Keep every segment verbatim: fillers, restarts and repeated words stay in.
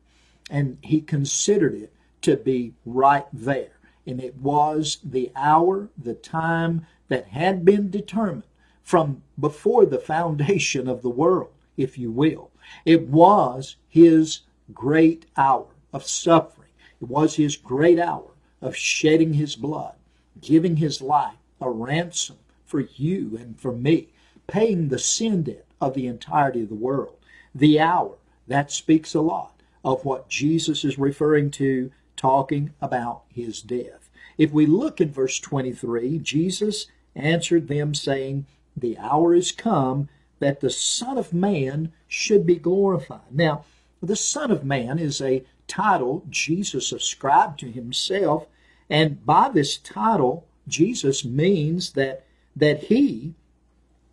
And he considered it to be right there. And it was the hour, the time that had been determined from before the foundation of the world, if you will. It was his great hour of suffering. It was his great hour of shedding his blood, giving his life a ransom for you and for me, paying the sin debt of the entirety of the world. The hour, that speaks a lot of what Jesus is referring to, talking about his death. If we look in verse twenty-three, Jesus answered them saying, "The hour is come that the Son of Man should be glorified." Now, the Son of Man is a title Jesus ascribed to himself, and by this title, Jesus means that, that he,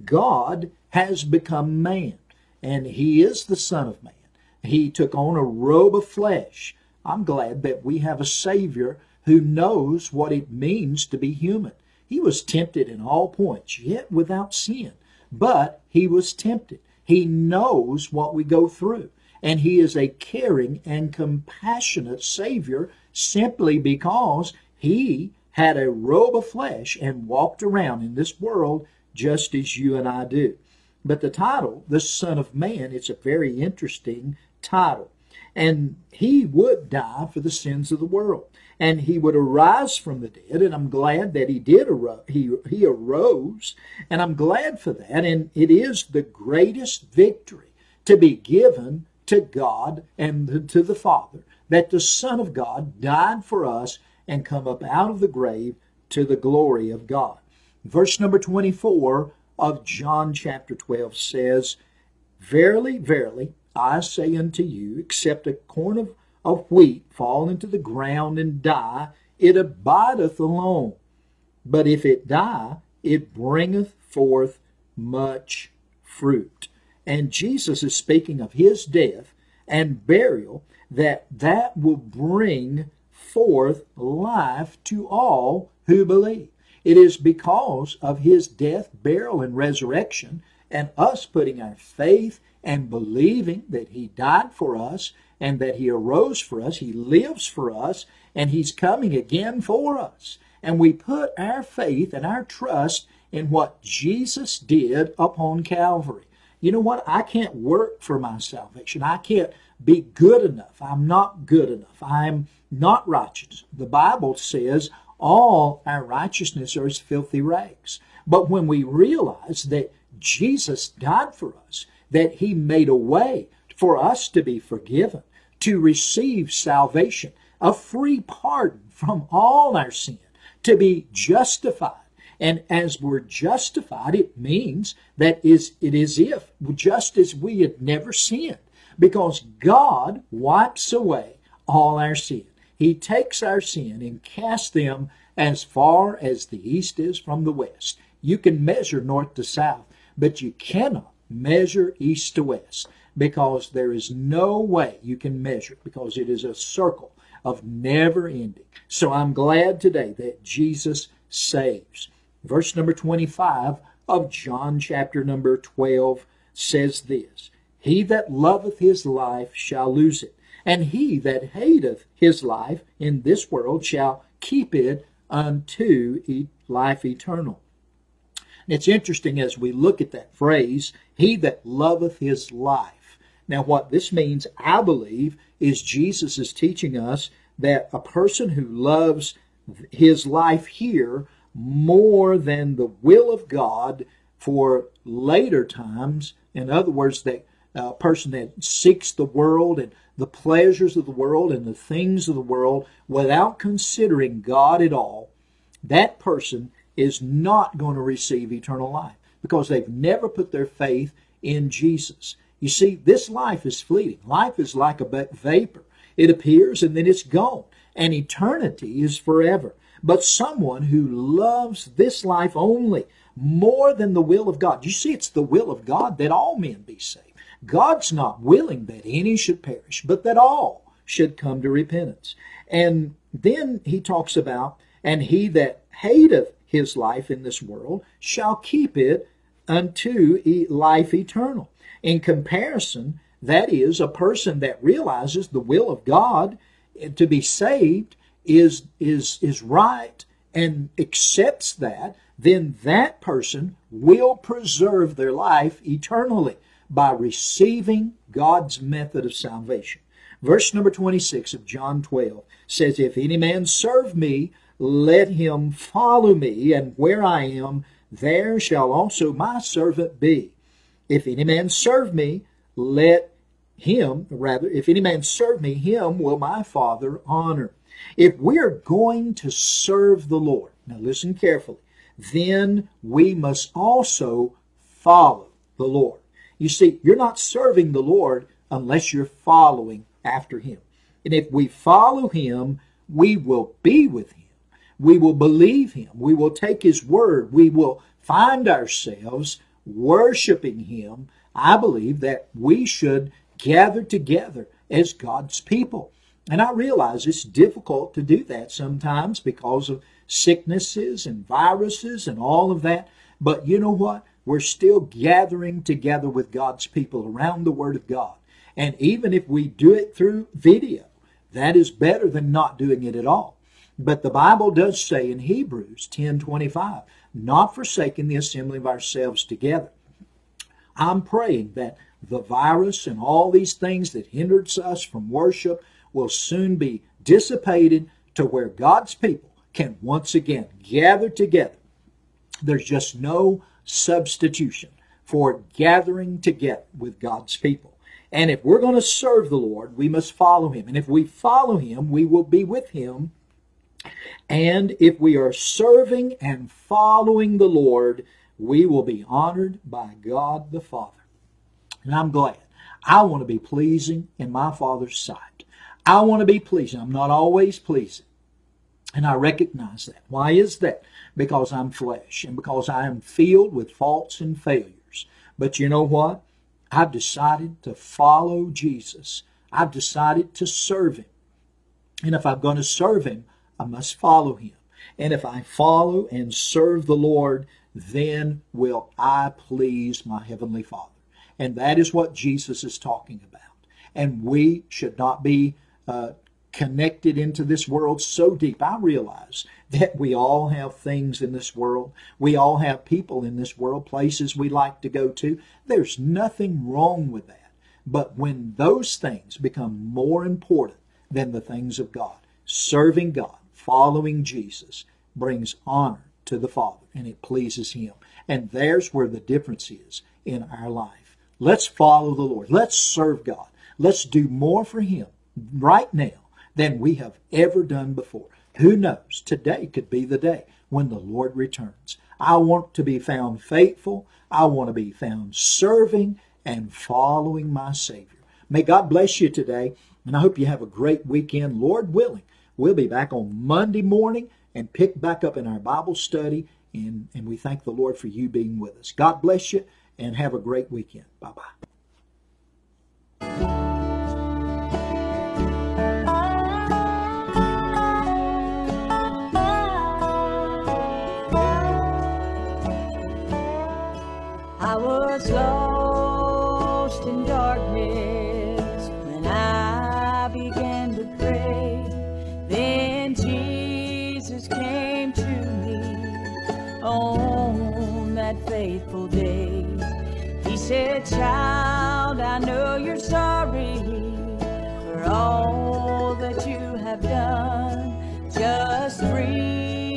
God, has become man, and he is the Son of Man. He took on a robe of flesh. I'm glad that we have a Savior who knows what it means to be human. He was tempted in all points, yet without sin. But he was tempted. He knows what we go through. And he is a caring and compassionate Savior simply because he had a robe of flesh and walked around in this world just as you and I do. But the title, the Son of Man, it's a very interesting title. And he would die for the sins of the world. And he would arise from the dead, and I'm glad that he did arose. He, he arose, and I'm glad for that. And it is the greatest victory to be given to God and to the Father, that the Son of God died for us and come up out of the grave to the glory of God. Verse number twenty-four of John chapter twelve says, "Verily, verily, I say unto you, except a corn of of wheat fall into the ground and die, it abideth alone. But if it die, it bringeth forth much fruit. And Jesus is speaking of his death and burial, that that will bring forth life to all who believe. It is because of his death, burial, and resurrection, and us putting our faith and believing that he died for us and that he arose for us, he lives for us, and he's coming again for us. And we put our faith and our trust in what Jesus did upon Calvary. You know what? I can't work for my salvation. I can't be good enough. I'm not good enough. I'm not righteous. The Bible says all our righteousness are as filthy rags. But when we realize that Jesus died for us, that he made a way for us to be forgiven, to receive salvation, a free pardon from all our sin, to be justified. And as we're justified, it means that is it is if, just as we had never sinned, because God wipes away all our sin. He takes our sin and casts them as far as the east is from the west. You can measure north to south, but you cannot measure east to west, because there is no way you can measure it, because it is a circle of never ending. So I'm glad today that Jesus saves. Verse number twenty-five of John chapter number twelve says this: He that loveth his life shall lose it, and he that hateth his life in this world shall keep it unto life eternal. And it's interesting as we look at that phrase, he that loveth his life. Now what this means, I believe, is Jesus is teaching us that a person who loves his life here more than the will of God for later times, in other words, that a person that seeks the world and the pleasures of the world and the things of the world without considering God at all, that person is not going to receive eternal life, because they've never put their faith in Jesus. You see, this life is fleeting. Life is like a vapor. It appears and then it's gone. And eternity is forever. But someone who loves this life only more than the will of God. You see, it's the will of God that all men be saved. God's not willing that any should perish, but that all should come to repentance. And then he talks about, and he that hateth his life in this world shall keep it unto life eternal. In comparison, that is, a person that realizes the will of God to be saved is, is, is right and accepts that, then that person will preserve their life eternally by receiving God's method of salvation. Verse number twenty-six of John twelve says, If any man serve me, let him follow me, and where I am, there shall also my servant be. If any man serve me, let him, rather, if any man serve me, him will my Father honor. If we are going to serve the Lord, now listen carefully, then we must also follow the Lord. You see, you're not serving the Lord unless you're following after him. And if we follow him, we will be with him. We will believe him. We will take his word. We will find ourselves worshiping him. I believe that we should gather together as God's people. And I realize it's difficult to do that sometimes because of sicknesses and viruses and all of that. But you know what? We're still gathering together with God's people around the Word of God. And even if we do it through video, that is better than not doing it at all. But the Bible does say in Hebrews ten twenty-five, not forsaking the assembling of ourselves together. I'm praying that the virus and all these things that hinders us from worship will soon be dissipated to where God's people can once again gather together. There's just no substitution for gathering together with God's people. And if we're going to serve the Lord, we must follow him. And if we follow him, we will be with him. And if we are serving and following the Lord, we will be honored by God the Father. And I'm glad. I want to be pleasing in my Father's sight. I want to be pleasing. I'm not always pleasing. And I recognize that. Why is that? Because I'm flesh and because I am filled with faults and failures. But you know what? I've decided to follow Jesus. I've decided to serve him. And if I'm going to serve him, I must follow him. And if I follow and serve the Lord, then will I please my Heavenly Father. And that is what Jesus is talking about. And we should not be uh, connected into this world so deep. I realize that we all have things in this world. We all have people in this world, places we like to go to. There's nothing wrong with that. But when those things become more important than the things of God, serving God, following Jesus brings honor to the Father, and it pleases him. And there's where the difference is in our life. Let's follow the Lord. Let's serve God. Let's do more for him right now than we have ever done before. Who knows? Today could be the day when the Lord returns. I want to be found faithful. I want to be found serving and following my Savior. May God bless you today, and I hope you have a great weekend. Lord willing, we'll be back on Monday morning and pick back up in our Bible study, and, and we thank the Lord for you being with us. God bless you, and have a great weekend. Bye-bye. I was lost in darkness when I began to pray. Then Jesus came to me on that faithful day. He said, "Child, I know you're sorry for all that you have done. Just breathe."